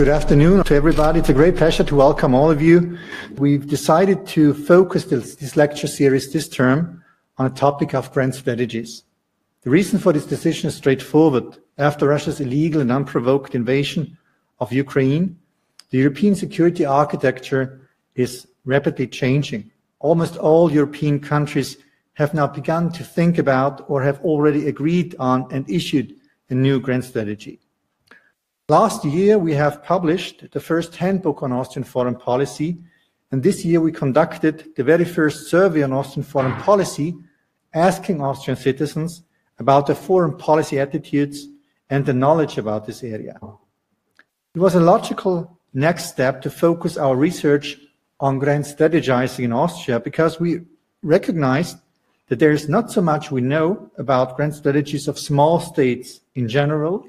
Good afternoon to everybody. It's a great pleasure to welcome all of you. We've decided to focus this lecture series this term on a topic of grand strategies. The reason for this decision is straightforward. After Russia's illegal and unprovoked invasion of Ukraine, the European security architecture is rapidly changing. Almost all European countries have now begun to think about or have already agreed on and issued a new grand strategy. Last year, we have published the first handbook on Austrian foreign policy, and this year we conducted the very first survey on Austrian foreign policy, asking Austrian citizens about their foreign policy attitudes and their knowledge about this area. It was a logical next step to focus our research on grand strategizing in Austria, because we recognized that there is not so much we know about grand strategies of small states in general,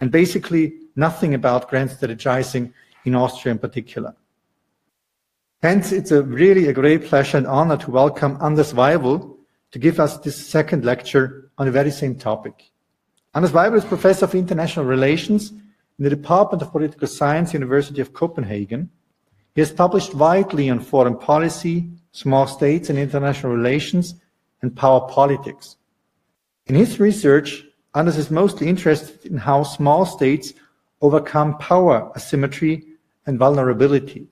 and basically nothing about grand strategizing in Austria in particular. Hence, it's really a great pleasure and honor to welcome Anders Weibel to give us this second lecture on the very same topic. Anders Weibel is Professor of International Relations in the Department of Political Science, University of Copenhagen. He has published widely on foreign policy, small states and international relations, and power politics. In his research, Anders is mostly interested in how small states overcome power asymmetry and vulnerability.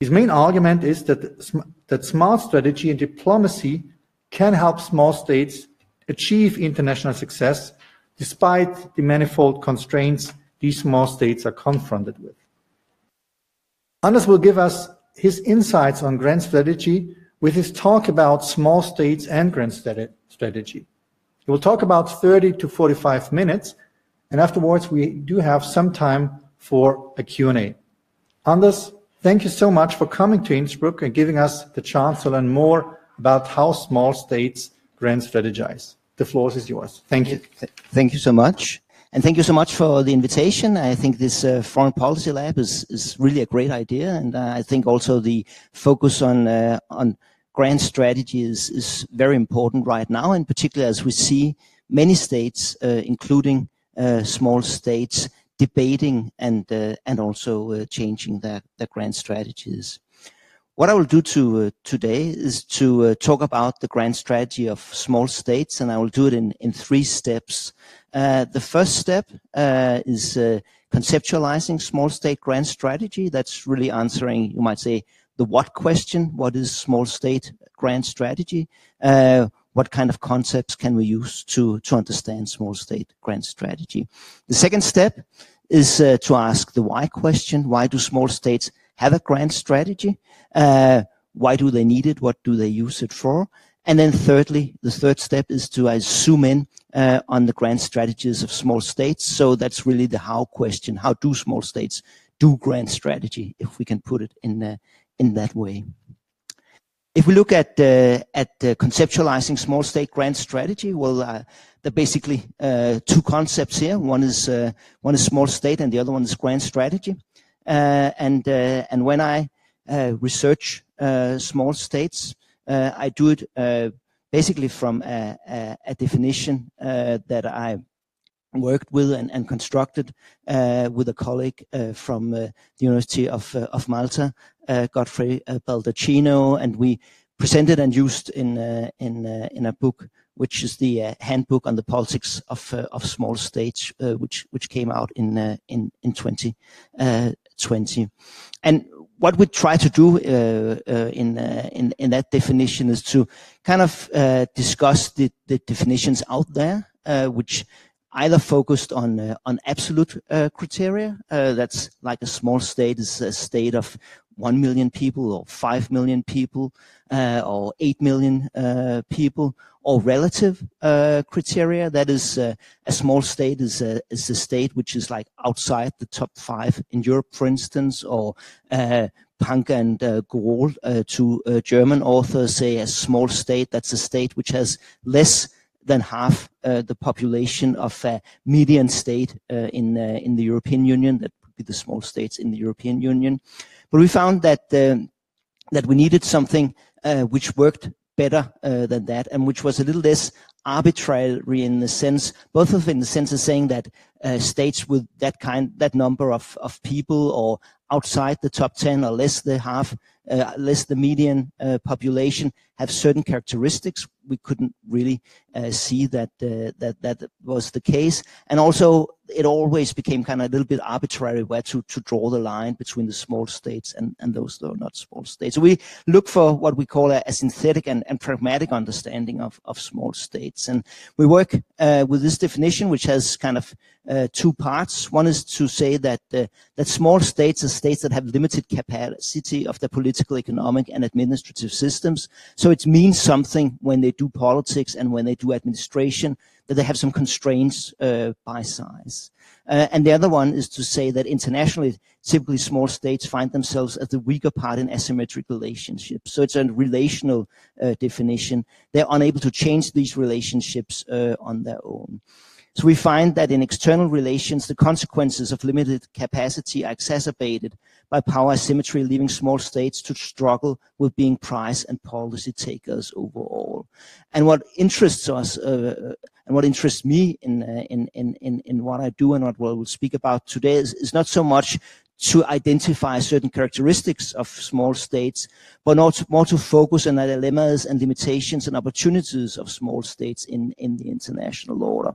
His main argument is that smart strategy and diplomacy can help small states achieve international success despite the manifold constraints these small states are confronted with. Anders will give us his insights on grand strategy with his talk about small states and grand strategy. He will talk about 30 to 45 minutes, and afterwards we do have some time for a Q&A. Anders, thank you so much for coming to Innsbruck and giving us the chance to learn more about how small states grand strategize. The floor is yours. Thank you. Thank you so much. And thank you so much for the invitation. I think this foreign policy lab is really a great idea. And I think also the focus on grand strategy is very important right now, and particularly as we see many states, including small states, debating and also changing their grand strategies. What I will do today is to talk about the grand strategy of small states, and I will do it in three steps. The first step is conceptualizing small state grand strategy. That's really answering, you might say, the what question. What is small state grand strategy? What kind of concepts can we use to understand small state grand strategy? The second step is to ask the why question. Why do small states have a grand strategy? Why do they need it? What do they use it for? And then thirdly, the third step is to zoom in on the grand strategies of small states. So that's really the how question. How do small states do grand strategy, if we can put it in that way? If we look at conceptualizing small state grand strategy, well, there are basically two concepts here. One is small state, and the other one is grand strategy. And when I research small states, I do it basically from a definition that I worked with and constructed with a colleague from the University of Malta, Godfrey Baldacchino, and we presented and used in a book, which is the handbook on the politics of small states, which came out in 2020. And what we try to do in that definition is to kind of discuss the definitions out there, which either focused on absolute criteria, that's like a small state is a state of 1 million people or 5 million people or 8 million people, or relative criteria, that is a small state is a state which is like outside the top 5 in Europe, for instance, or Panke and Grohl, two German authors, say a small state, that's a state which has less than half the population of a median state in the European Union. That would be the small states in the European Union. But we found that we needed something which worked better than that, and which was a little less arbitrary in the sense, both of in the sense of saying that states with that number of people or outside the top 10 or less the half, less the median population have certain characteristics. We couldn't really see that that was the case, and also it always became kind of a little bit arbitrary where to draw the line between the small states and those that are not small states. So we look for what we call a synthetic and pragmatic understanding of small states, and we work with this definition, which has kind of two parts. One is to say that that small states are states that have limited capacity of their political, economic, and administrative systems. So it means something when they do politics and when they do administration, that they have some constraints by size. And the other one is to say that internationally, typically small states find themselves as the weaker part in asymmetric relationships. So it's a relational definition. They're unable to change these relationships on their own. So we find that in external relations, the consequences of limited capacity are exacerbated by power asymmetry, leaving small states to struggle with being prize and policy takers overall. And what interests us, and what interests me in what I do and what we'll speak about today is not so much to identify certain characteristics of small states, but more to focus on the dilemmas and limitations and opportunities of small states in the international order.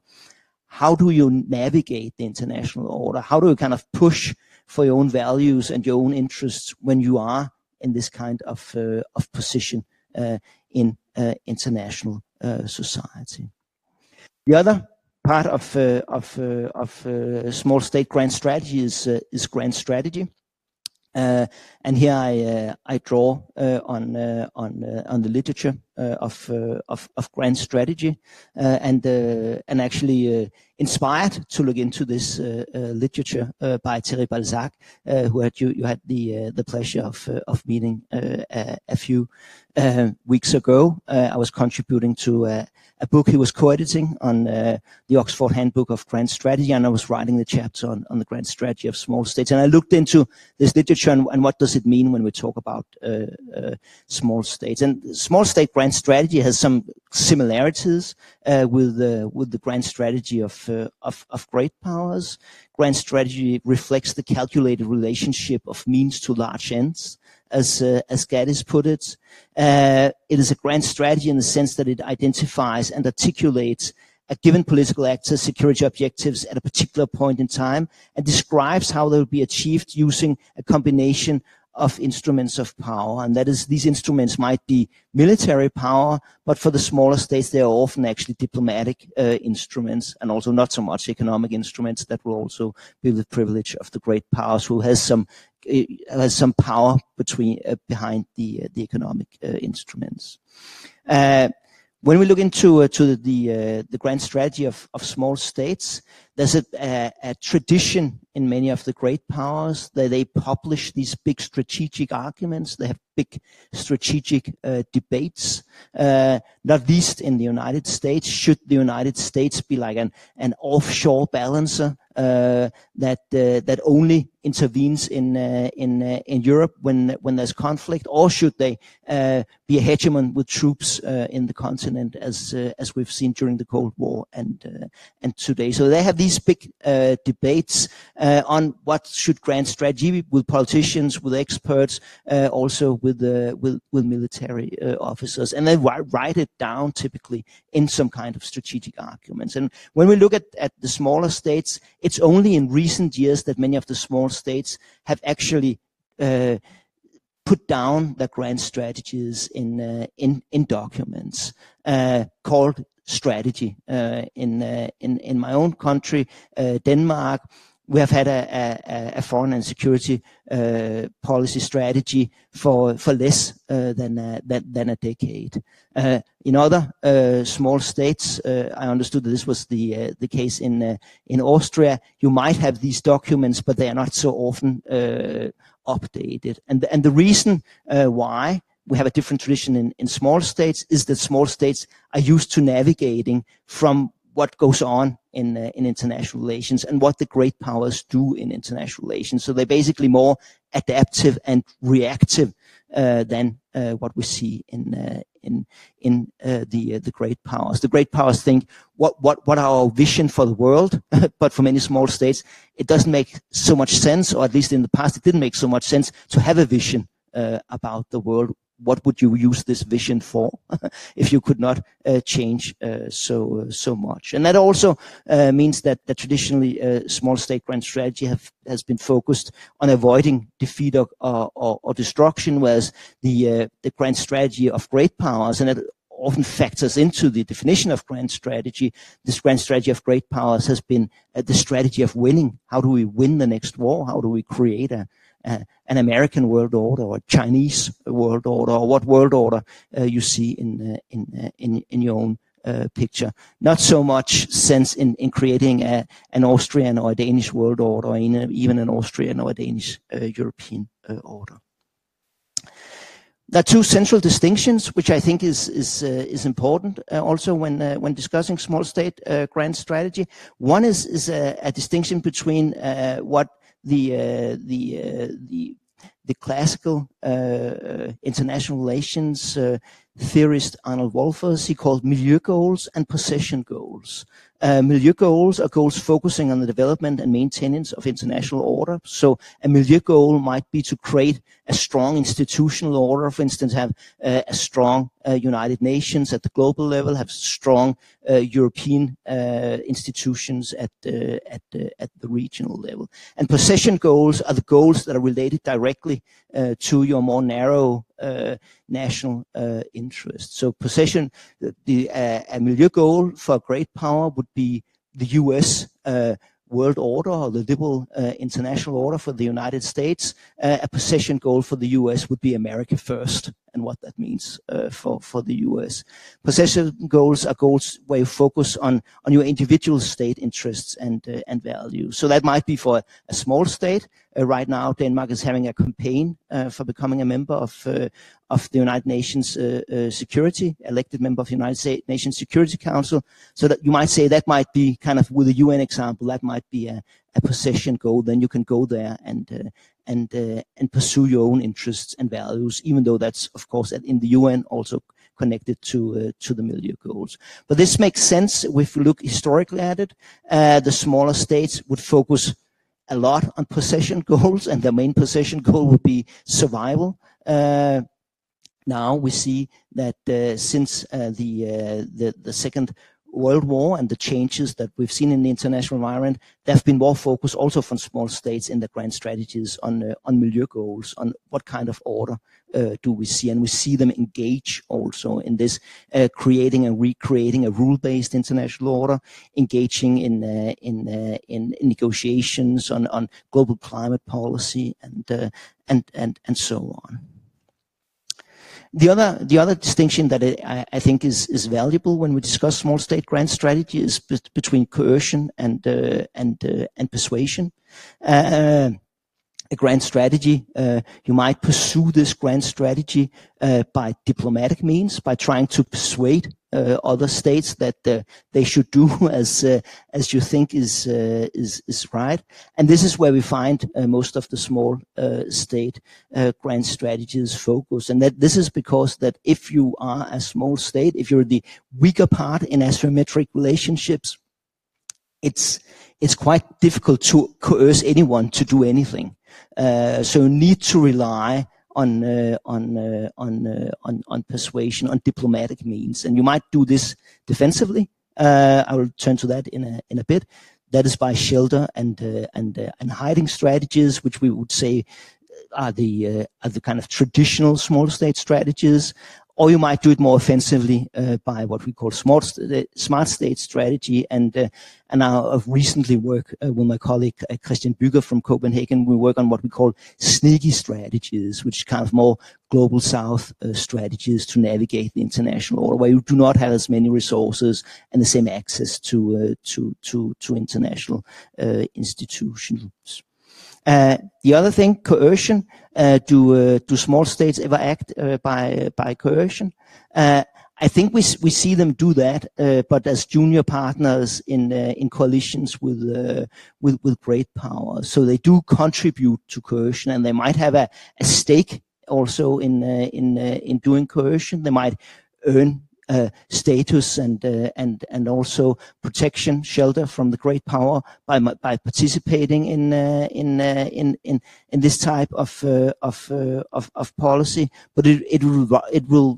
How do you navigate the international order? How do you kind of push for your own values and your own interests when you are in this kind of position in international society? The other part of small state grand strategy is grand strategy. And here I draw on the literature of grand strategy, and actually inspired to look into this literature by Thierry Balzac, who you had the pleasure of meeting a few weeks ago. I was contributing to a book he was co-editing on the Oxford Handbook of Grand Strategy, and I was writing the chapter on the grand strategy of small states. And I looked into this literature and what does it mean when we talk about small states. And small state grand strategy has some similarities with the grand strategy of great powers. Grand strategy reflects the calculated relationship of means to large ends, as Gaddis put it. It is a grand strategy in the sense that it identifies and articulates a given political actor's security objectives at a particular point in time and describes how they will be achieved using a combination of instruments of power, and that is, these instruments might be military power, but for the smaller states they are often actually diplomatic instruments, and also not so much economic instruments. That will also be the privilege of the great powers, who has some power behind the economic instruments. When we look into to the grand strategy of small states, there's a tradition in many of the great powers that they publish these big strategic arguments. They have big strategic debates, not least in the United States. Should the United States be like an offshore balancer that only intervenes in Europe when there's conflict, or should they be a hegemon with troops in the continent, as we've seen during the Cold War and today? So they have these big debates on what should grand strategy be, with politicians, with experts, also with military officers, and they write it down typically in some kind of strategic arguments. And when we look at the smaller states, it's only in recent years that many of the small states have actually put down their grand strategies in documents called strategy. In my own country, Denmark, we have had a foreign and security policy strategy for less than a decade. In other small states, I understood that this was the case in Austria. You might have these documents, but they are not so often updated. And the reason why we have a different tradition in small states is that small states are used to navigating from what goes on in international relations and what the great powers do in international relations. So they're basically more adaptive and reactive than what we see in the great powers. The great powers think what are our vision for the world, but for many small states it doesn't make so much sense, or at least in the past it didn't make so much sense to have a vision about the world. What would you use this vision for if you could not change so much? And that also means that traditionally small state grand strategy has been focused on avoiding defeat or destruction, whereas the grand strategy of great powers, and that often factors into the definition of grand strategy, this grand strategy of great powers has been the strategy of winning. How do we win the next war? How do we create an American world order, or a Chinese world order, or what world order you see in your own picture? Not so much sense in creating an Austrian or a Danish world order, or even an Austrian or a Danish European order. There are two central distinctions, which I think is important also when discussing small state grand strategy. One is a distinction between what the classical international relations theorist Arnold Wolfers, he called milieu goals and possession goals. Milieu goals are goals focusing on the development and maintenance of international order. So a milieu goal might be to create a strong institutional order, for instance, have a strong United Nations at the global level, have strong European institutions at the regional level. And possession goals are the goals that are related directly to your more narrow national interest. So possession, a milieu goal for a great power would be the US world order, or the liberal international order for the United States. A possession goal for the US would be America first, and what that means for the US. Possession goals are goals where you focus on your individual state interests and values. So that might be for a small state. Right now Denmark is having a campaign for becoming a member of the United Nations elected member of the United Nations Security Council. So that you might say that might be kind of, with the UN example, that might be a possession goal. Then you can go there and pursue your own interests and values, even though that's, of course, in the UN also connected to the milieu goals. But this makes sense if we look historically at it. The smaller states would focus a lot on possession goals, and their main possession goal would be survival. Now we see that since the Second World War and the changes that we've seen in the international environment, there have been more focus also from small states in the grand strategies on milieu goals, on what kind of order do we see. And we see them engage also in this creating and recreating a rule-based international order, engaging in negotiations on global climate policy and so on. The other distinction that I think is valuable when we discuss small state grand strategy is between coercion and persuasion. A grand strategy, you might pursue this grand strategy by diplomatic means, by trying to persuade other states that they should do as you think is right. And this is where we find most of the small state grand strategies focus. And that this is because that if you are a small state, if you're the weaker part in asymmetric relationships, it's quite difficult to coerce anyone to do anything. So you need to rely on persuasion, on diplomatic means, and you might do this defensively. I will turn to that in a bit. That is by shelter and hiding strategies, which we would say are the kind of traditional small state strategies. Or you might do it more offensively by what we call smart state strategy. And now I've recently worked with my colleague Christian Bueger from Copenhagen. We work on what we call sneaky strategies, which is kind of more global south strategies to navigate the international order, where you do not have as many resources and the same access to international institutions. The other thing, coercion. Do small states ever act by coercion? I think we see them do that, but as junior partners in coalitions with great power. So they do contribute to coercion, and they might have a stake also in doing coercion. They might earn status and also protection, shelter from the great power by participating in this type of policy. But it will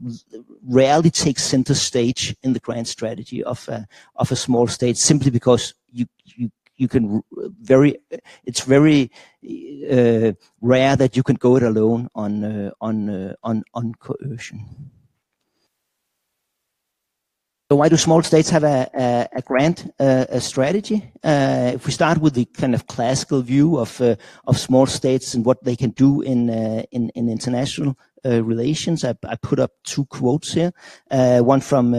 rarely take center stage in the grand strategy of a small state, simply because you can it's very rare that you can go it alone on coercion. So why do small states have a grand strategy? If we start with the kind of classical view of small states and what they can do in international relations, I put up two quotes here. One from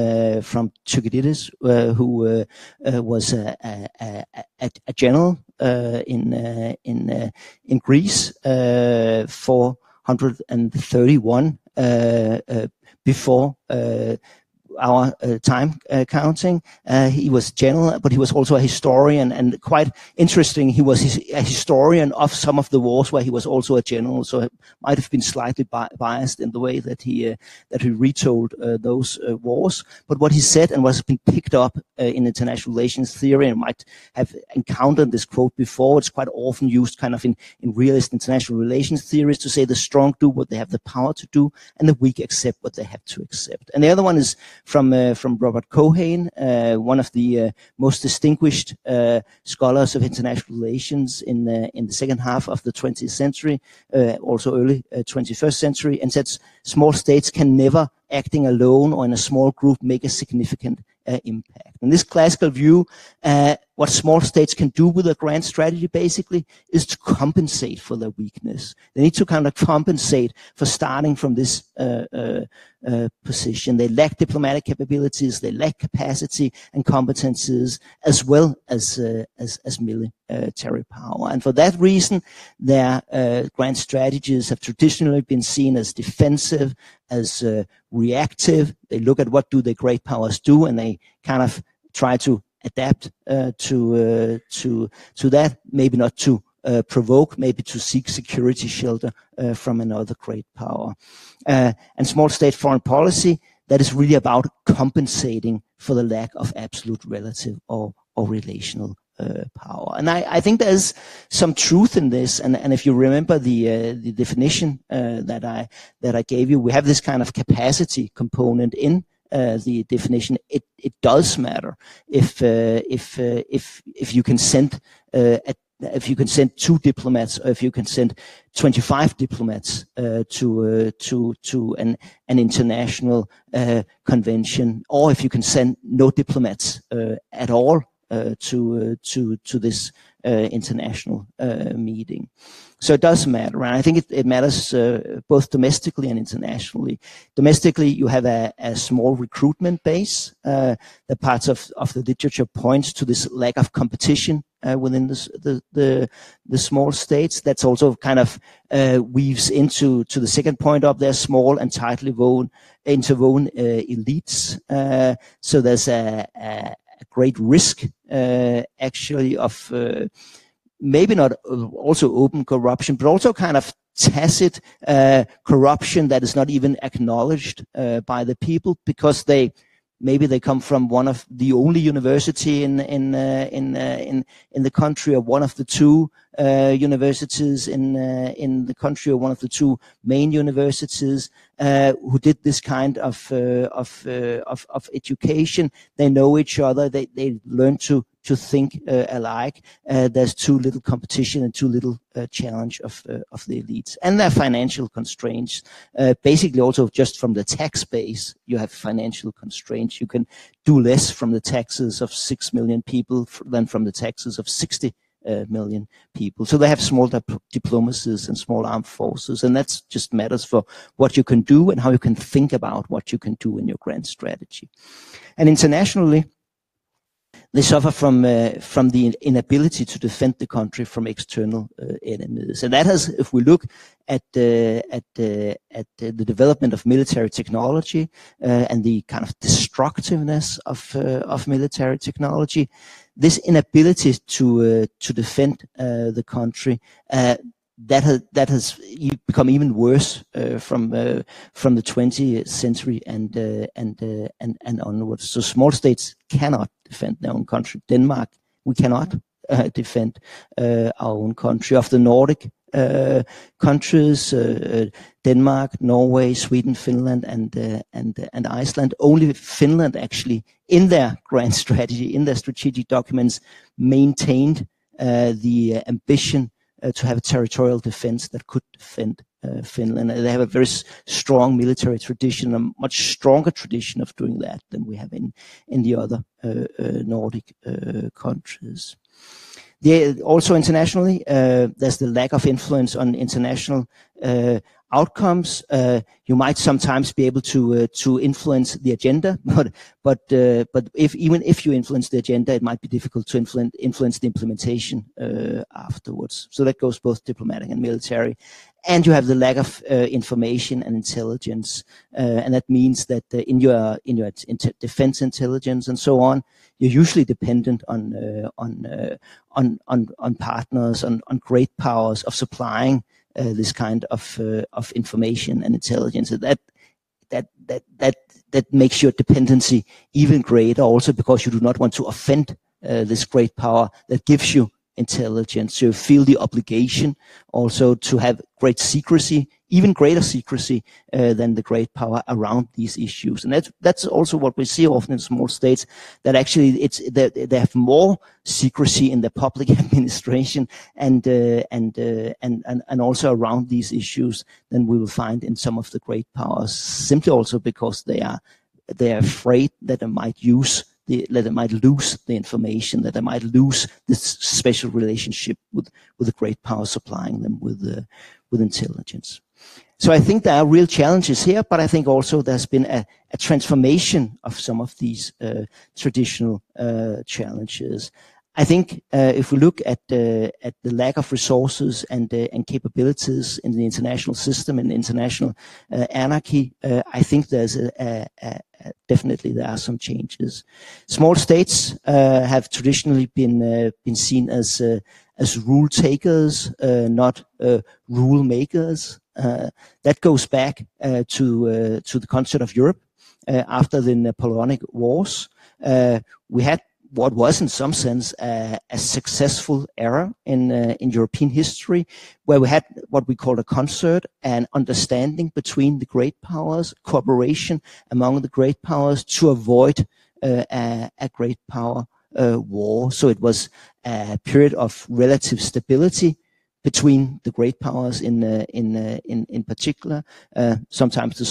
Thucydides, who was a general in Greece 431 before our time counting. He was general, but he was also a historian, and quite interesting, he was a historian of some of the wars where he was also a general, so it might have been slightly biased in the way that he retold those wars. But what he said, and what has been picked up in international relations theory, and might have encountered this quote before, it's quite often used kind of in realist international relations theories to say the strong do what they have the power to do, and the weak accept what they have to accept. And the other one is from Robert Kohane, one of the most distinguished scholars of international relations in the second half of the 20th century, also early 21st century, and says small states can never, acting alone or in a small group, make a significant impact. In this classical view, what small states can do with a grand strategy basically is to compensate for their weakness. They need to kind of compensate for starting from this position. They lack diplomatic capabilities, they lack capacity and competences, as well as military power. And for that reason, their grand strategies have traditionally been seen as defensive, as reactive. They look at what do the great powers do, and they kind of try to adapt to that, maybe not to provoke, maybe to seek security, shelter from another great power. And small state foreign policy, that is really about compensating for the lack of absolute, relative or relational power. And I think there's some truth in this, and if you remember the definition that I gave you, we have this kind of capacity component in the definition. It does matter if you can send if you can send 2 diplomats, or if you can send 25 diplomats to an international convention, or if you can send no diplomats at all to this international meeting. So it does matter, and I think it matters both domestically and internationally. Domestically, you have a small recruitment base. The parts of the literature points to this lack of competition within the small states. That's also kind of weaves into the second point up there: small and tightly interwoven elites. So there's a great risk, actually, of maybe not also open corruption, but also kind of tacit corruption that is not even acknowledged by the people, because maybe they come from one of the only university in the country, or one of the 2 universities in the country, or one of the 2 main universities who did this kind of education. They know each other. They learn to think alike. There's too little competition and too little challenge of the elites, and their financial constraints. Basically, also just from the tax base, you have financial constraints. You can do less from the taxes of 6 million people than from the taxes of 60 million people. So they have small diplomacies and small armed forces, and that's just matters for what you can do and how you can think about what you can do in your grand strategy. And internationally, they suffer from the inability to defend the country from external enemies, and that has, if we look at the development of military technology and the kind of destructiveness of military technology, this inability to defend the country that has become even worse from the 20th century and onwards. So small states cannot defend their own country. Denmark, we cannot defend our own country. Of the Nordic countries, Denmark, Norway, Sweden, Finland, and Iceland. Only Finland, actually, in their grand strategy, in their strategic documents, maintained the ambition to have a territorial defense that could defend Finland. They have a very strong military tradition, a much stronger tradition of doing that than we have in the other Nordic countries. Also internationally, there's the lack of influence on international outcomes. You might sometimes be able to influence the agenda, but even if you influence the agenda, it might be difficult to influence the implementation afterwards. So that goes both diplomatic and military. And you have the lack of information and intelligence, and that means that in your defense intelligence and so on, you're usually dependent on partners, on great powers, of supplying this kind of information and intelligence. That makes your dependency even greater, also because you do not want to offend this great power that gives you intelligence. You feel the obligation also to have great secrecy, even greater secrecy than the great power around these issues. And that's also what we see often in small states, that actually they have more secrecy in the public administration and also around these issues than we will find in some of the great powers, simply also because they are afraid that they might lose the information, that they might lose this special relationship with the great power supplying them with intelligence. So I think there are real challenges here, but I think also there's been a transformation of some of these traditional challenges. I think if we look at the lack of resources and capabilities in the international system and international anarchy, I think there's definitely there are some changes. Small states have traditionally been seen as rule takers, not rule makers. That goes back to the concept of Europe after the Napoleonic Wars. We had what was in some sense a successful era in European history, where we had what we call a concert and understanding between the great powers, cooperation among the great powers to avoid a great power war. So it was a period of relative stability between the great powers in particular. Sometimes the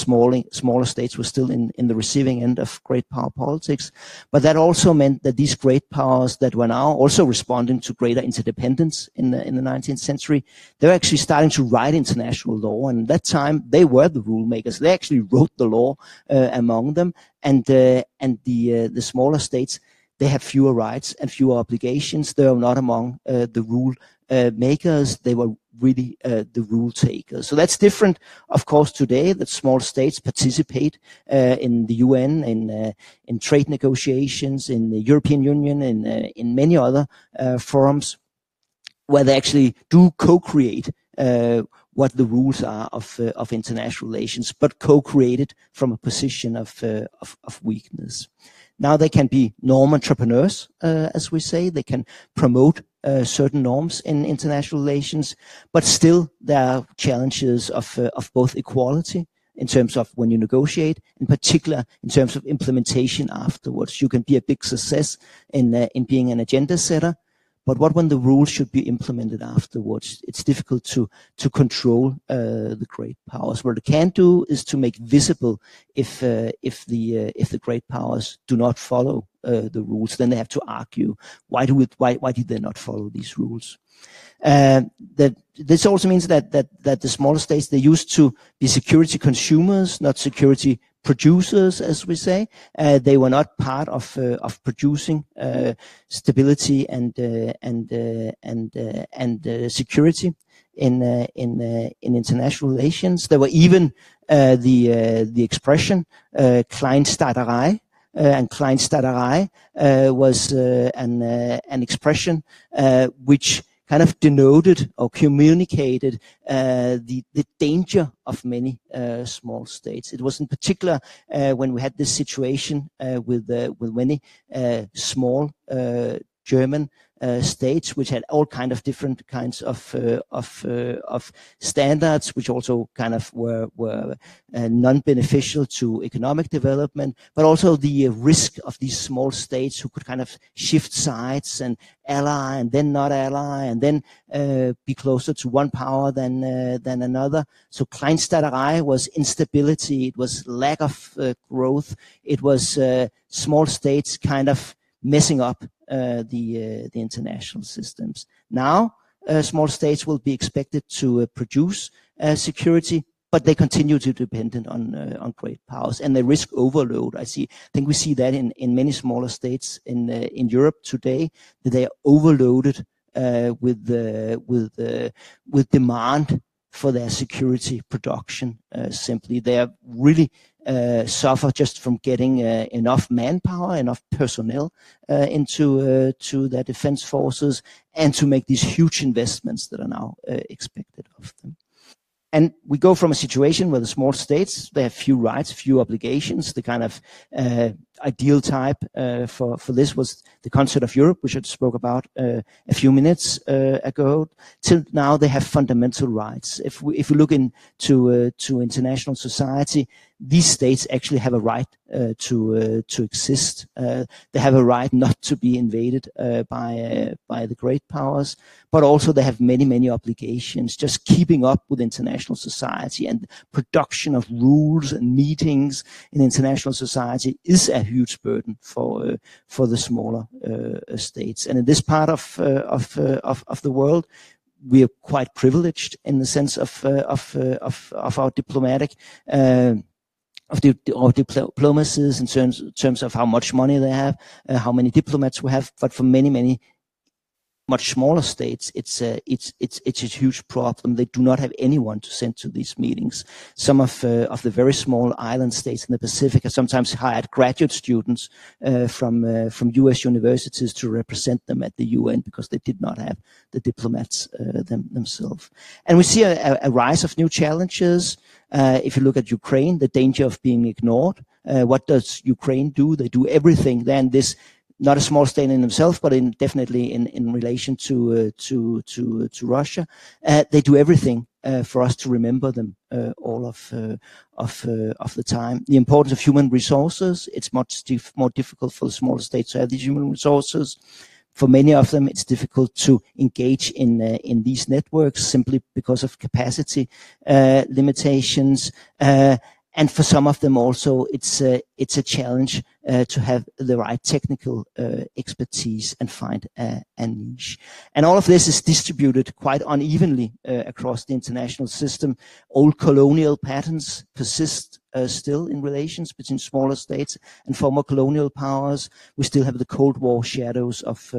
smaller states were still in the receiving end of great power politics, but that also meant that these great powers that were now also responding to greater interdependence in the 19th century, they were actually starting to write international law, and at that time they were the rule makers. They actually wrote the law among them, and the smaller states, they have fewer rights and fewer obligations. They are not among the rule makers. They were really the rule takers. So that's different, of course, today, that small states participate in the UN, in trade negotiations, in the European Union, in many other forums, where they actually do co-create what the rules are of international relations, but co-created from a position of weakness. Now they can be norm entrepreneurs, as we say. They can promote certain norms in international relations, but still there are challenges of both equality in terms of when you negotiate, in particular in terms of implementation afterwards. You can be a big success in being an agenda setter, but what when the rules should be implemented afterwards? It's difficult to control the great powers. What it can do is to make visible if the great powers do not follow the rules, then they have to argue why did they not follow these rules. This also means that the smaller states, they used to be security consumers, not security producers, as we say. They were not part of producing stability and security in international relations. There were even the expression Kleinstaaterei, and Kleinstaaterei was an expression which kind of denoted or communicated the danger of many small states. It was in particular when we had this situation with many small German states, which had all kind of different kinds of standards, which also kind of were non-beneficial to economic development, but also the risk of these small states who could kind of shift sides and ally and then not ally and then be closer to one power than another. So Kleinstaaterei was instability, it was lack of growth, it was small states kind of messing up the international systems. Now, small states will be expected to produce security, but they continue to dependent on great powers, and they risk overload. I think we see that in many smaller states in Europe today, that they are overloaded with demand for their security production. Simply, they are really suffer just from getting enough manpower, enough personnel into their defense forces, and to make these huge investments that are now expected of them. And we go from a situation where the small states, they have few rights, few obligations. The kind of ideal type for this was the Concert of Europe, which I spoke about a few minutes ago. Till now, they have fundamental rights. If we look into international society, these states actually have a right to exist. They have a right not to be invaded by the great powers, but also they have many obligations. Just keeping up with international society and production of rules and meetings in international society is a huge burden for the smaller states. And in this part of the world, we are quite privileged in the sense of our diplomatic. Of diplomacies in terms of how much money they have, how many diplomats we have, but for many much smaller states, it's a huge problem. They do not have anyone to send to these meetings. Some of the very small island states in the Pacific have sometimes hired graduate students from U.S. universities to represent them at the UN because they did not have the diplomats themselves. And we see a rise of new challenges. If you look at Ukraine, the danger of being ignored. What does Ukraine do? They do everything. Then this. Not a small state in themselves, but definitely in relation to Russia, they do everything for us to remember them all of the time. The importance of human resources—it's much more difficult for the smaller states to have these human resources. For many of them, it's difficult to engage in these networks simply because of capacity limitations. And for some of them also, it's a challenge to have the right technical expertise and find a niche. And all of this is distributed quite unevenly across the international system. Old colonial patterns persist still in relations between smaller states and former colonial powers. We still have the Cold War shadows of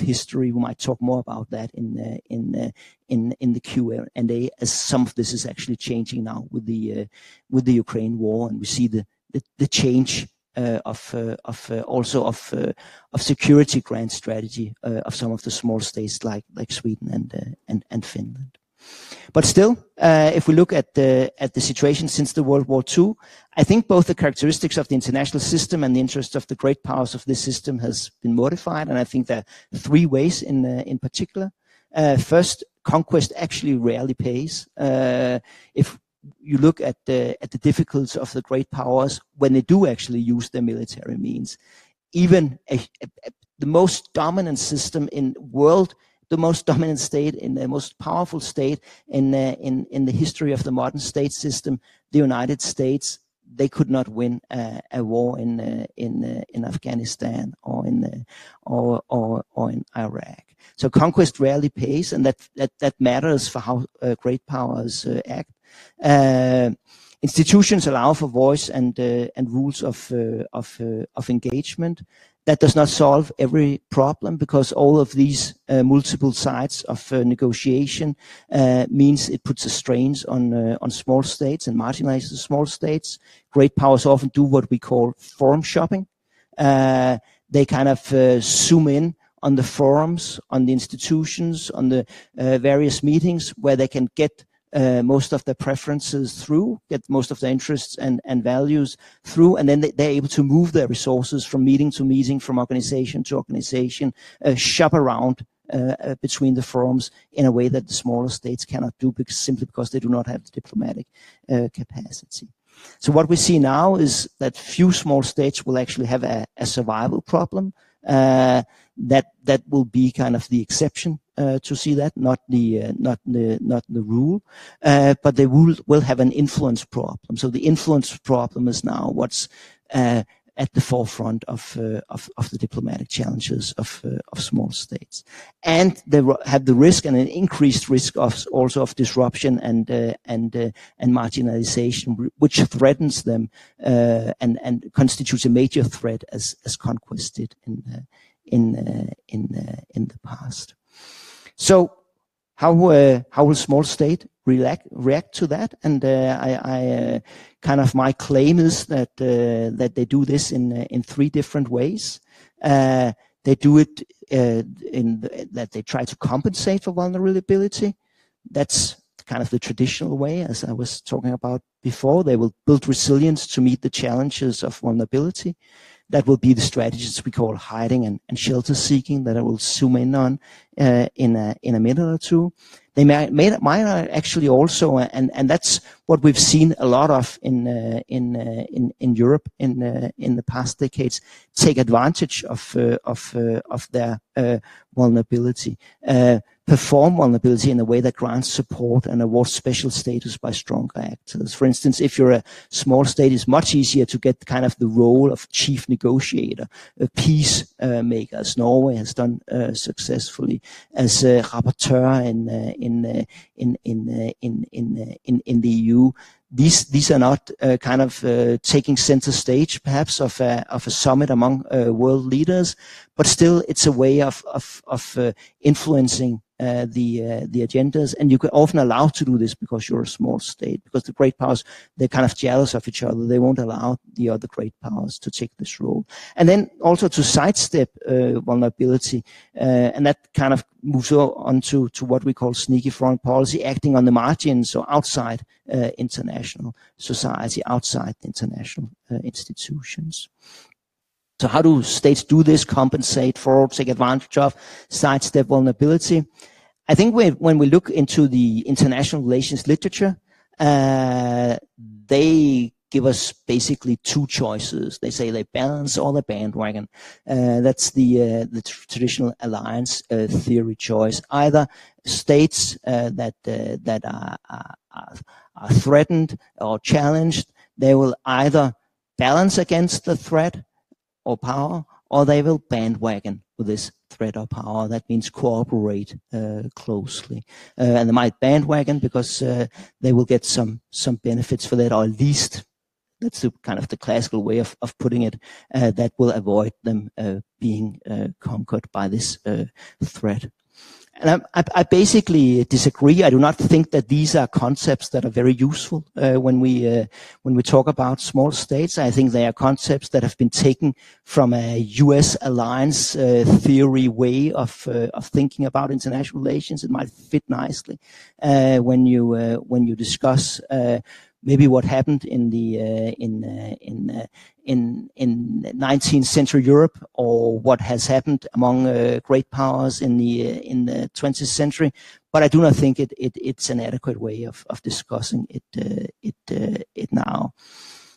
history. We might talk more about that in the Q&A, as some of this is actually changing now with the Ukraine war, and we see the change also of security grand strategy of some of the small states like Sweden and Finland. But still, if we look at the situation since the World War II, I think both the characteristics of the international system and the interests of the great powers of this system has been modified, and I think there are three ways in particular. First, conquest actually rarely pays. If you look at the difficulties of the great powers when they do actually use their military means, even the most dominant system in the world. The most dominant state, in the most powerful state in the history of the modern state system, the United States, they could not win a war in Afghanistan or in Iraq. So conquest rarely pays, and that matters for how great powers act. Institutions allow for voice and rules of engagement. That does not solve every problem, because all of these multiple sides of negotiation means it puts a strain on small states and marginalizes small states. Great powers often do what we call forum shopping. They kind of zoom in on the forums, on the institutions, on the various meetings where they can get most of their preferences through, get most of their interests and values through, and then they're able to move their resources from meeting to meeting, from organization to organization, shop around between the forums in a way that the smaller states cannot do, because, simply because they do not have the diplomatic capacity. So what we see now is that few small states will actually have a survival problem. That will be kind of the exception to see that, not the rule, but they will have an influence problem. So the influence problem is now what's at the forefront of the diplomatic challenges of small states, and they have the risk, and an increased risk also of disruption and marginalization, which threatens them and constitutes a major threat as conquest did in the past. So how will small state react to that? And I kind of, my claim is that they do this in three different ways. They do it that they try to compensate for vulnerability. That's kind of the traditional way, as I was talking about before. They will build resilience to meet the challenges of vulnerability. That will be the strategies we call hiding and shelter seeking, that I will zoom in on in a minute or two. They might actually also, and that's what we've seen a lot of in Europe in the past decades, take advantage of their vulnerability, perform vulnerability in a way that grants support and awards special status by stronger actors. For instance, if you're a small state, it's much easier to get kind of the role of chief negotiator, a peace maker, as Norway has done successfully, as a rapporteur in the EU. These are not kind of taking center stage, perhaps, of a summit among world leaders, but still it's a way of influencing the agendas. And you can often allow to do this because you're a small state, because the great powers, they're kind of jealous of each other. They won't allow the other great powers to take this role. And then also to sidestep vulnerability, and that kind of moves on to what we call sneaky foreign policy, acting on the margins, or outside international society, outside the international institutions. So how do states do this, compensate for, take advantage of, sidestep vulnerability? I think when we look into the international relations literature, they give us basically two choices. They say they balance or the bandwagon. That's the traditional alliance theory choice. Either states that are threatened or challenged, they will either balance against the threat or power, or they will bandwagon with this threat or power. That means cooperate closely, and they might bandwagon because they will get some benefits for that, or at least that's the kind of the classical way of putting it, that will avoid them being conquered by this threat. And I basically disagree. I do not think that these are concepts that are very useful when we talk about small states. I think they are concepts that have been taken from a U.S. alliance theory way of thinking about international relations. It might fit nicely when you discuss maybe what happened in the in 19th century Europe, or what has happened among great powers in the 20th century. But I do not think it's an adequate way of discussing it now.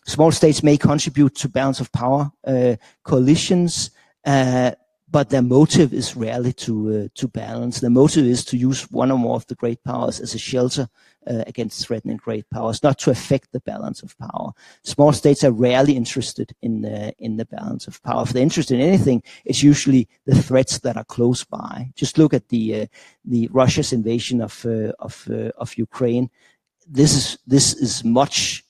Small states may contribute to balance of power coalitions, but their motive is rarely to balance. Their motive is to use one or more of the great powers as a shelter against threatening great powers, not to affect the balance of power. Small states are rarely interested in the balance of power. If they're interested in anything, it's usually the threats that are close by. Just look at the Russia's invasion of Ukraine. This is much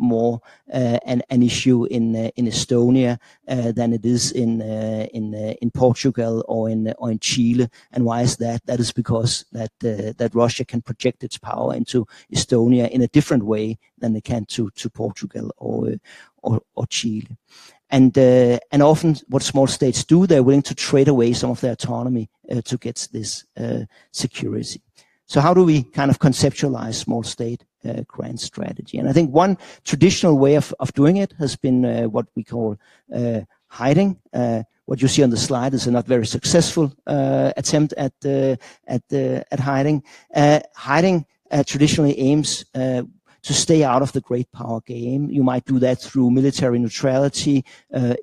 more an issue in Estonia than it is in Portugal or in Chile. And why is that? That is because that Russia can project its power into Estonia in a different way than it can to Portugal or Chile. And often what small states do, they're willing to trade away some of their autonomy to get this security. So how do we kind of conceptualize small state grand strategy? And I think one traditional way of doing it has been what we call hiding. What you see on the slide is a not very successful attempt at hiding. Hiding traditionally aims to stay out of the great power game. You might do that through military neutrality,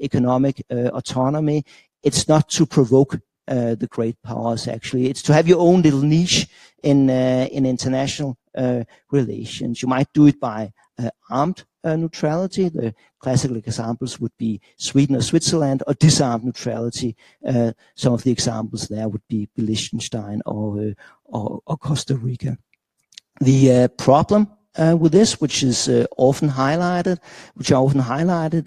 economic autonomy. It's not to provoke the great powers, actually. It's to have your own little niche in international relations. You might do it by armed neutrality. The classical examples would be Sweden or Switzerland, or disarmed neutrality. Some of the examples there would be Liechtenstein or Costa Rica. The problem with this, which is often highlighted,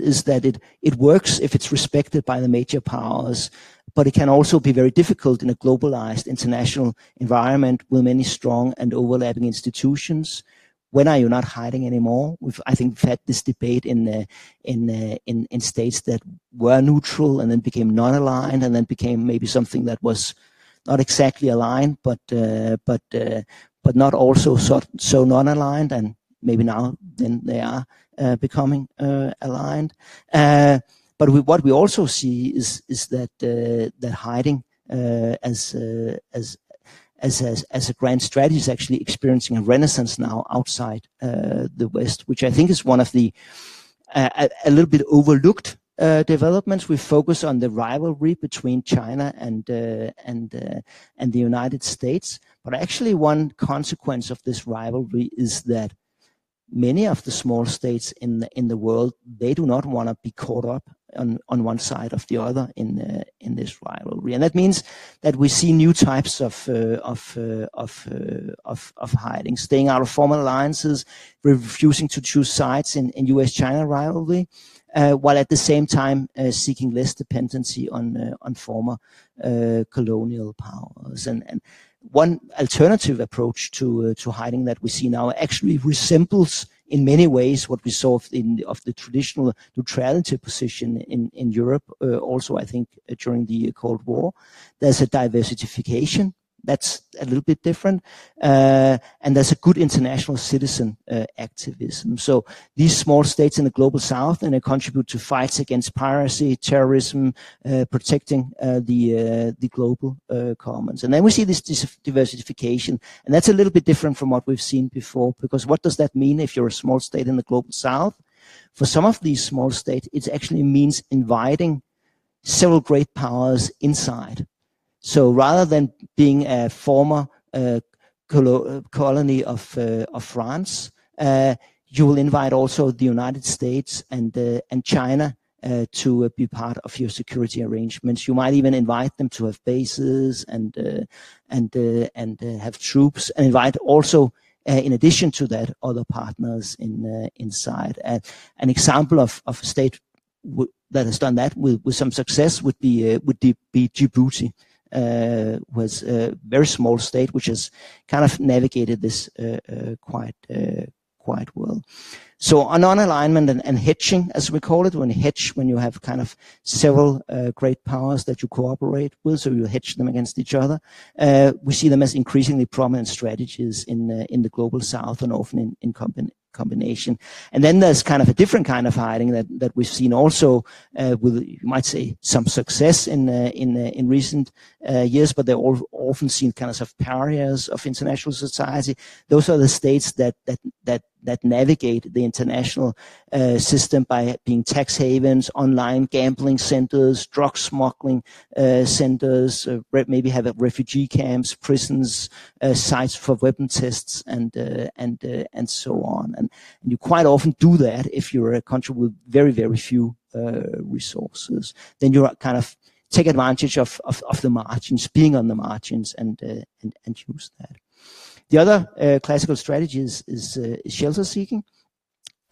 is that it works if it's respected by the major powers, but it can also be very difficult in a globalized international environment with many strong and overlapping institutions. When are you not hiding anymore? I think we've had this debate in states that were neutral and then became non-aligned and then became maybe something that was not exactly aligned, but not also so non-aligned, and maybe now then they are becoming aligned. But what we also see is that that hiding as a grand strategy is actually experiencing a renaissance now outside the West, which I think is one of the a little bit overlooked developments. We focus on the rivalry between China and the United States, but actually one consequence of this rivalry is that many of the small states in the world, they do not want to be caught up on one side of the other in this rivalry, and that means that we see new types of hiding, staying out of formal alliances, refusing to choose sides in U.S.-China rivalry, while at the same time seeking less dependency on former colonial powers. And one alternative approach to hiding that we see now actually resembles, in many ways, what we saw of the traditional neutrality position in Europe. Also, I think during the Cold War, there's a diversification that's a little bit different, and there's a good international citizen activism. So these small states in the global South, and they contribute to fights against piracy, terrorism, protecting the global commons. And then we see this diversification, and that's a little bit different from what we've seen before, because what does that mean if you're a small state in the global South? For some of these small states, it actually means inviting several great powers inside. So rather than being a former colony of France, you will invite also the United States and China to be part of your security arrangements. You might even invite them to have bases and have troops, and invite also, in addition to that, other partners inside. An example of a state that has done that with some success would be Djibouti. Was a very small state which has kind of navigated this quite well. So on non-alignment and hedging, as we call it, when you have kind of several great powers that you cooperate with, so you hedge them against each other, we see them as increasingly prominent strategies in the global South, and often in combination. And then there's kind of a different kind of hiding that we've seen also with, you might say, some success in recent years, but they're all often seen kind of pariahs of international society. Those are the states that navigate the international system by being tax havens, online gambling centers, drug smuggling centers, maybe have refugee camps, prisons, sites for weapon tests, and so on. And you quite often do that if you're a country with very, very few resources. Then you're kind of take advantage of the margins, being on the margins, and use that. The other classical strategy is shelter seeking.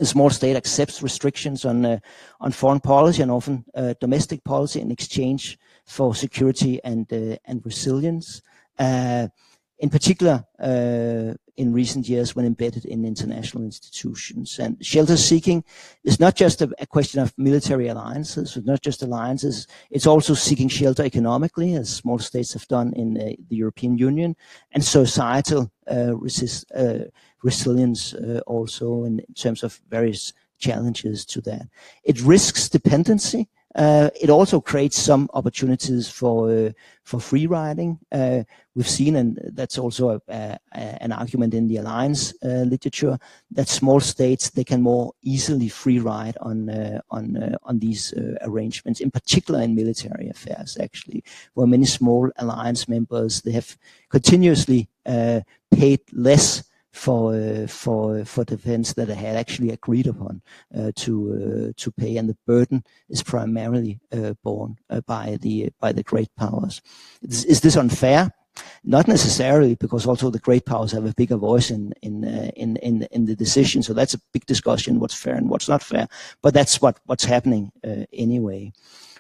A small state accepts restrictions on foreign policy, and often domestic policy, in exchange for security and resilience. In particular, in recent years when embedded in international institutions. And shelter seeking is not just a question of military alliances, not just alliances, it's also seeking shelter economically, as small states have done in the European Union, and societal resilience also in terms of various challenges to that. It risks dependency. It also creates some opportunities for free riding. We've seen, and that's also an argument in the alliance literature, that small states, they can more easily free ride on these arrangements, in particular in military affairs, actually, where many small alliance members, they have continuously paid less for defense that they had actually agreed upon to pay, and the burden is primarily borne by the great powers. Is this unfair? Not necessarily, because also the great powers have a bigger voice in the decision. So that's a big discussion: what's fair and what's not fair. But that's what's happening anyway.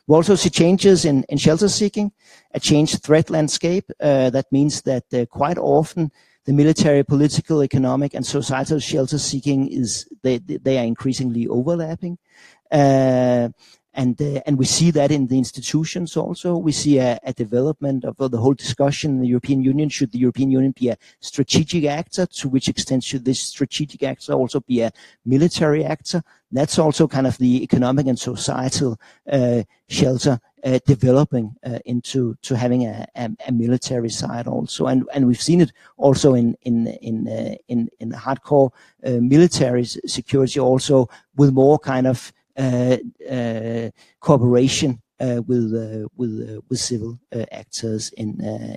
We also see changes in shelter seeking, a changed threat landscape. That means that quite often, the military, political, economic, and societal shelter seeking they are increasingly overlapping, and we see that in the institutions also. We see a development of the whole discussion in the European Union. Should the European Union be a strategic actor? To which extent should this strategic actor also be a military actor? That's also kind of the economic and societal shelter developing into having a military side also, and we've seen it also in hardcore military security also, with more kind of cooperation with civil actors in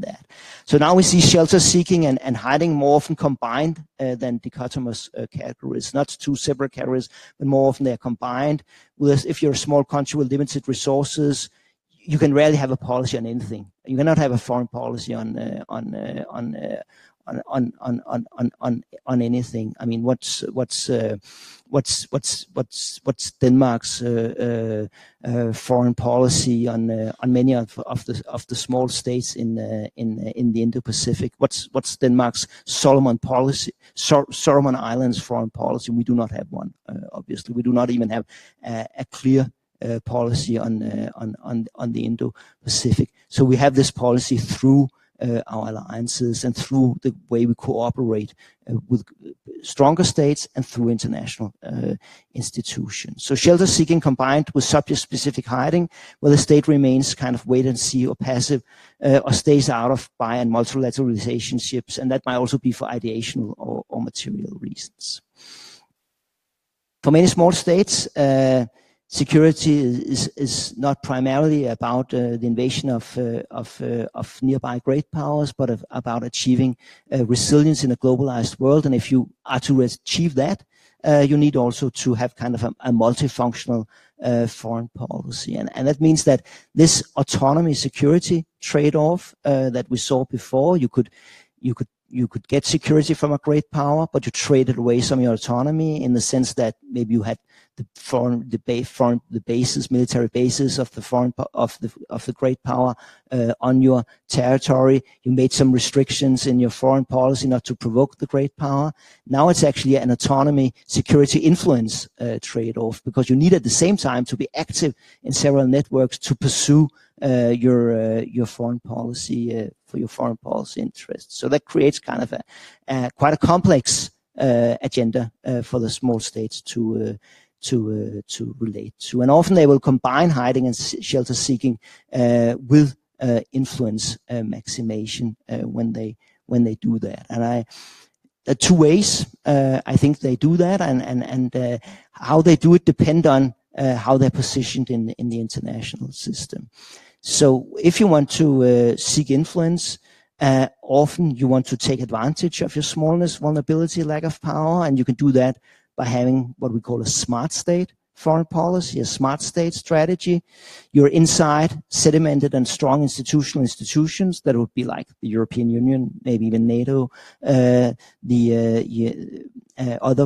that. So now we see shelter seeking and hiding more often combined than dichotomous categories, not two separate categories, but more often they are combined. With, if you're a small country with limited resources, you can rarely have a policy on anything. You cannot have a foreign policy on anything. I mean, what's Denmark's foreign policy on many of the small states in the Indo-Pacific? What's Denmark's Solomon Islands foreign policy? We do not have one. Obviously, we do not even have a clear policy on the Indo-Pacific. So we have this policy through our alliances and through the way we cooperate with stronger states and through international institutions. So shelter seeking combined with subject-specific hiding, where the state remains kind of wait and see or passive, or stays out of bi- and multilateral relationships, and that might also be for ideational or material reasons. For many small states, security is not primarily about the invasion of nearby great powers, but about achieving resilience in a globalized world. And if you are to achieve that, you need also to have kind of a multifunctional foreign policy. And that means that this autonomy security trade-off that we saw before, you could get security from a great power, but you traded away some of your autonomy, in the sense that maybe you had the basis, military basis of the great power on your territory. You made some restrictions in your foreign policy not to provoke the great power. Now it's actually an autonomy security influence trade-off, because you need at the same time to be active in several networks to pursue your foreign policy for your foreign policy interests. So that creates kind of quite a complex agenda for the small states to relate to, and often they will combine hiding and shelter seeking with influence maximization when they do that. And there are two ways I think they do that, and how they do it depend on how they're positioned in the international system. So if you want to seek influence, often you want to take advantage of your smallness, vulnerability, lack of power, and you can do that by having what we call a smart state foreign policy, a smart state strategy. You're inside sedimented and strong institutional institutions that would be like the European Union, maybe even NATO, other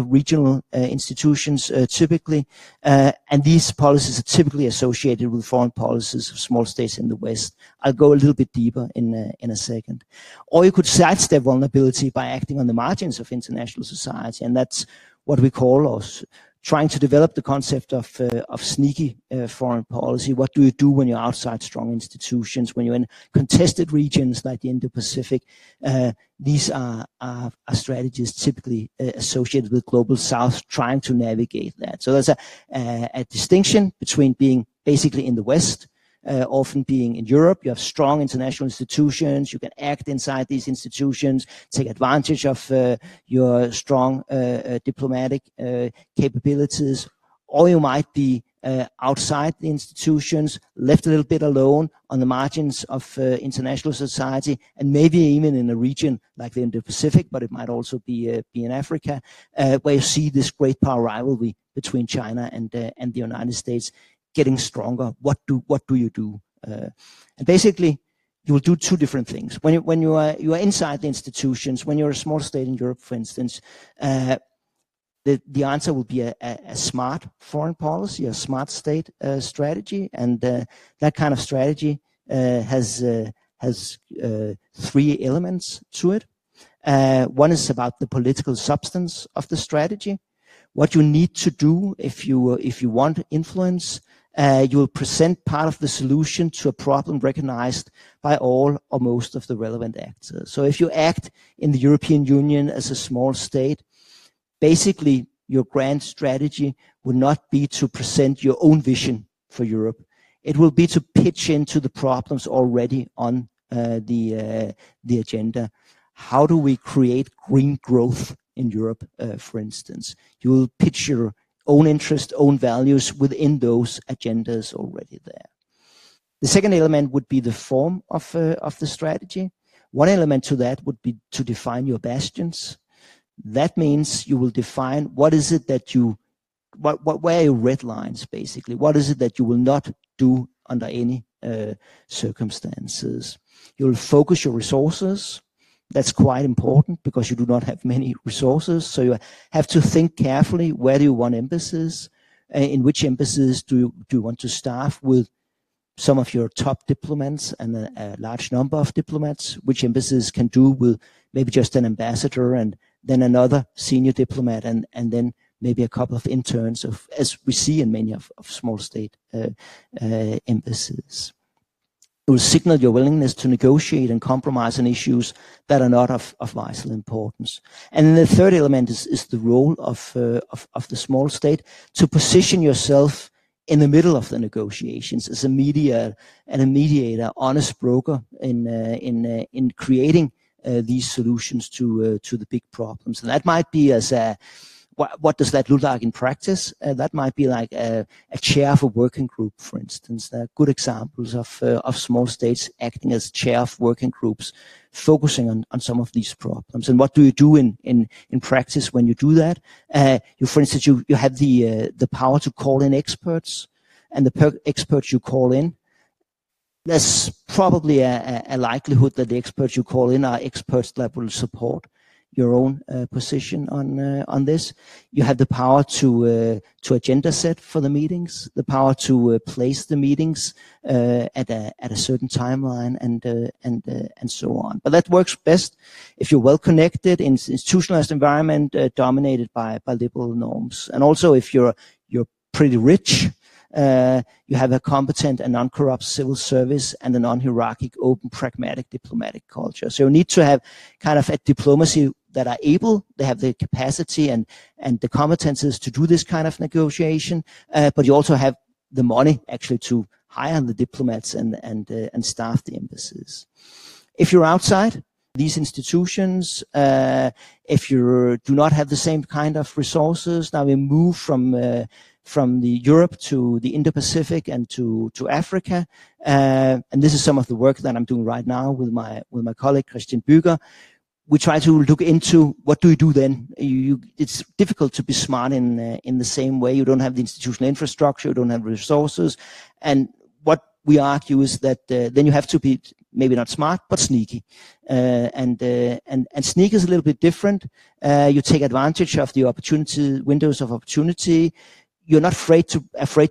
regional institutions typically. And these policies are typically associated with foreign policies of small states in the West. I'll go a little bit deeper in a second. Or you could sidestep vulnerability by acting on the margins of international society. And that's what we call trying to develop the concept of sneaky foreign policy. What do you do when you're outside strong institutions, when you're in contested regions like the Indo-Pacific? These are strategies typically associated with Global South trying to navigate that. So there's a distinction between being basically in the West, often being in Europe. You have strong international institutions. You can act inside these institutions, take advantage of your strong diplomatic capabilities, or you might be outside the institutions, left a little bit alone on the margins of international society, and maybe even in a region like the Indo-Pacific, but it might also be in Africa, where you see this great power rivalry between China and the United States getting stronger. What do you do? And basically, you will do two different things. When you are inside the institutions, when you're a small state in Europe, for instance, the answer will be a smart foreign policy, a smart state strategy, and that kind of strategy has three elements to it. One is about the political substance of the strategy. What you need to do if you want influence. You will present part of the solution to a problem recognized by all or most of the relevant actors. So if you act in the European Union as a small state, basically your grand strategy would not be to present your own vision for Europe. It will be to pitch into the problems already on the agenda. How do we create green growth in Europe, for instance? You will pitch your own interests, own values within those agendas already there. The second element would be the form of the strategy. One element to that would be to define your bastions. That means you will define what is it that you, where are your red lines basically? What is it that you will not do under any circumstances? You'll focus your resources. That's quite important because you do not have many resources. So you have to think carefully, where do you want embassies? In which embassies do you want to staff with some of your top diplomats and a large number of diplomats? Which embassies can do with maybe just an ambassador and then another senior diplomat and then maybe a couple of interns, as we see in many of small state embassies. It will signal your willingness to negotiate and compromise on issues that are not of vital importance. And then the third element is the role of the small state to position yourself in the middle of the negotiations as a mediator, honest broker in creating these solutions to the big problems. And that might be as a what does that look like in practice? That might be like a chair of a working group, for instance. There are good examples of small states acting as chair of working groups, focusing on some of these problems. And what do you do in practice when you do that? For instance, you have the power to call in experts, and the experts you call in, there's probably a likelihood that the experts you call in are experts that will support your own position on this. You have the power to agenda set for the meetings, the power to place the meetings at a certain timeline, and so on. But that works best if you're well connected in institutionalized environment dominated by liberal norms, and also if you're pretty rich. You have a competent and non-corrupt civil service and a non-hierarchic, open, pragmatic diplomatic culture. So you need to have kind of a diplomacy that are able, they have the capacity and the competences to do this kind of negotiation, but you also have the money actually to hire the diplomats and staff the embassies. If you're outside these institutions, if you do not have the same kind of resources, now we move from the Europe to the Indo-Pacific and to Africa. And this is some of the work that I'm doing right now with my colleague Christian Bueger. we try to look into what do you do then. It's difficult to be smart in the same way. You don't have the institutional infrastructure, you don't have resources, and what we argue is that then you have to be maybe not smart but sneaky, and sneak is a little bit different. You take advantage of the opportunity windows of opportunity. You're not afraid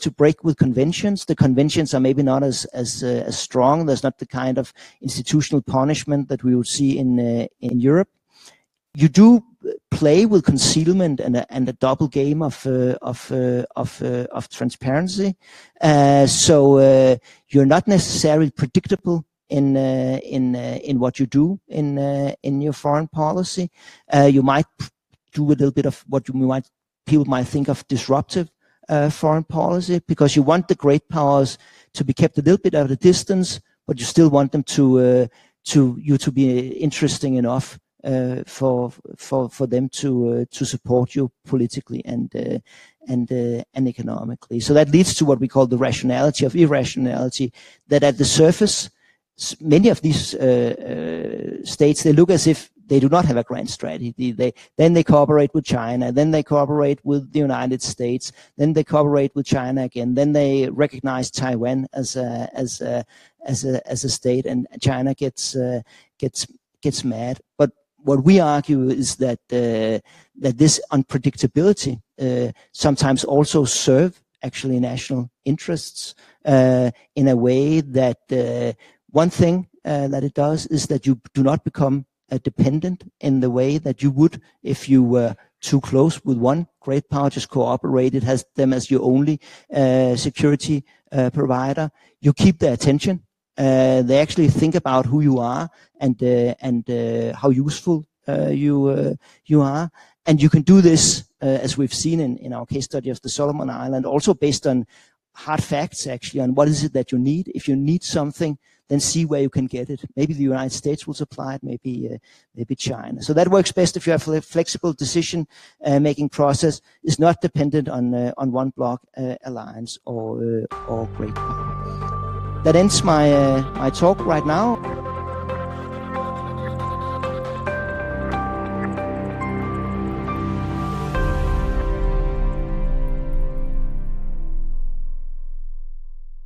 to break with conventions. The conventions are maybe not as strong. There's not the kind of institutional punishment that we would see in Europe. You do play with concealment and a double game of transparency. So you're not necessarily predictable in what you do in your foreign policy. You might do a little bit of what people might think of disruptive foreign policy, because you want the great powers to be kept a little bit at a distance, but you still want them to be interesting enough for them to support you politically and economically. So that leads to what we call the rationality of irrationality. That at the surface, many of these states, they look as if they do not have a grand strategy. Then they cooperate with China. Then they cooperate with the United States. Then they cooperate with China again. Then they recognize Taiwan as a state, and China gets mad. But what we argue is that that this unpredictability sometimes also serve actually national interests in a way that one thing that it does is that you do not become dependent in the way that you would if you were too close with one great power, just cooperated, has them as your only security provider. You keep their attention. They actually think about who you are and how useful you are. And you can do this, as we've seen in our case study of the Solomon Islands, also based on hard facts, actually, on what is it that you need. If you need something, then see where you can get it. Maybe the United States will supply it, maybe China. So that works best if you have a flexible decision-making process. It's not dependent on one block alliance or great power. That ends my talk right now.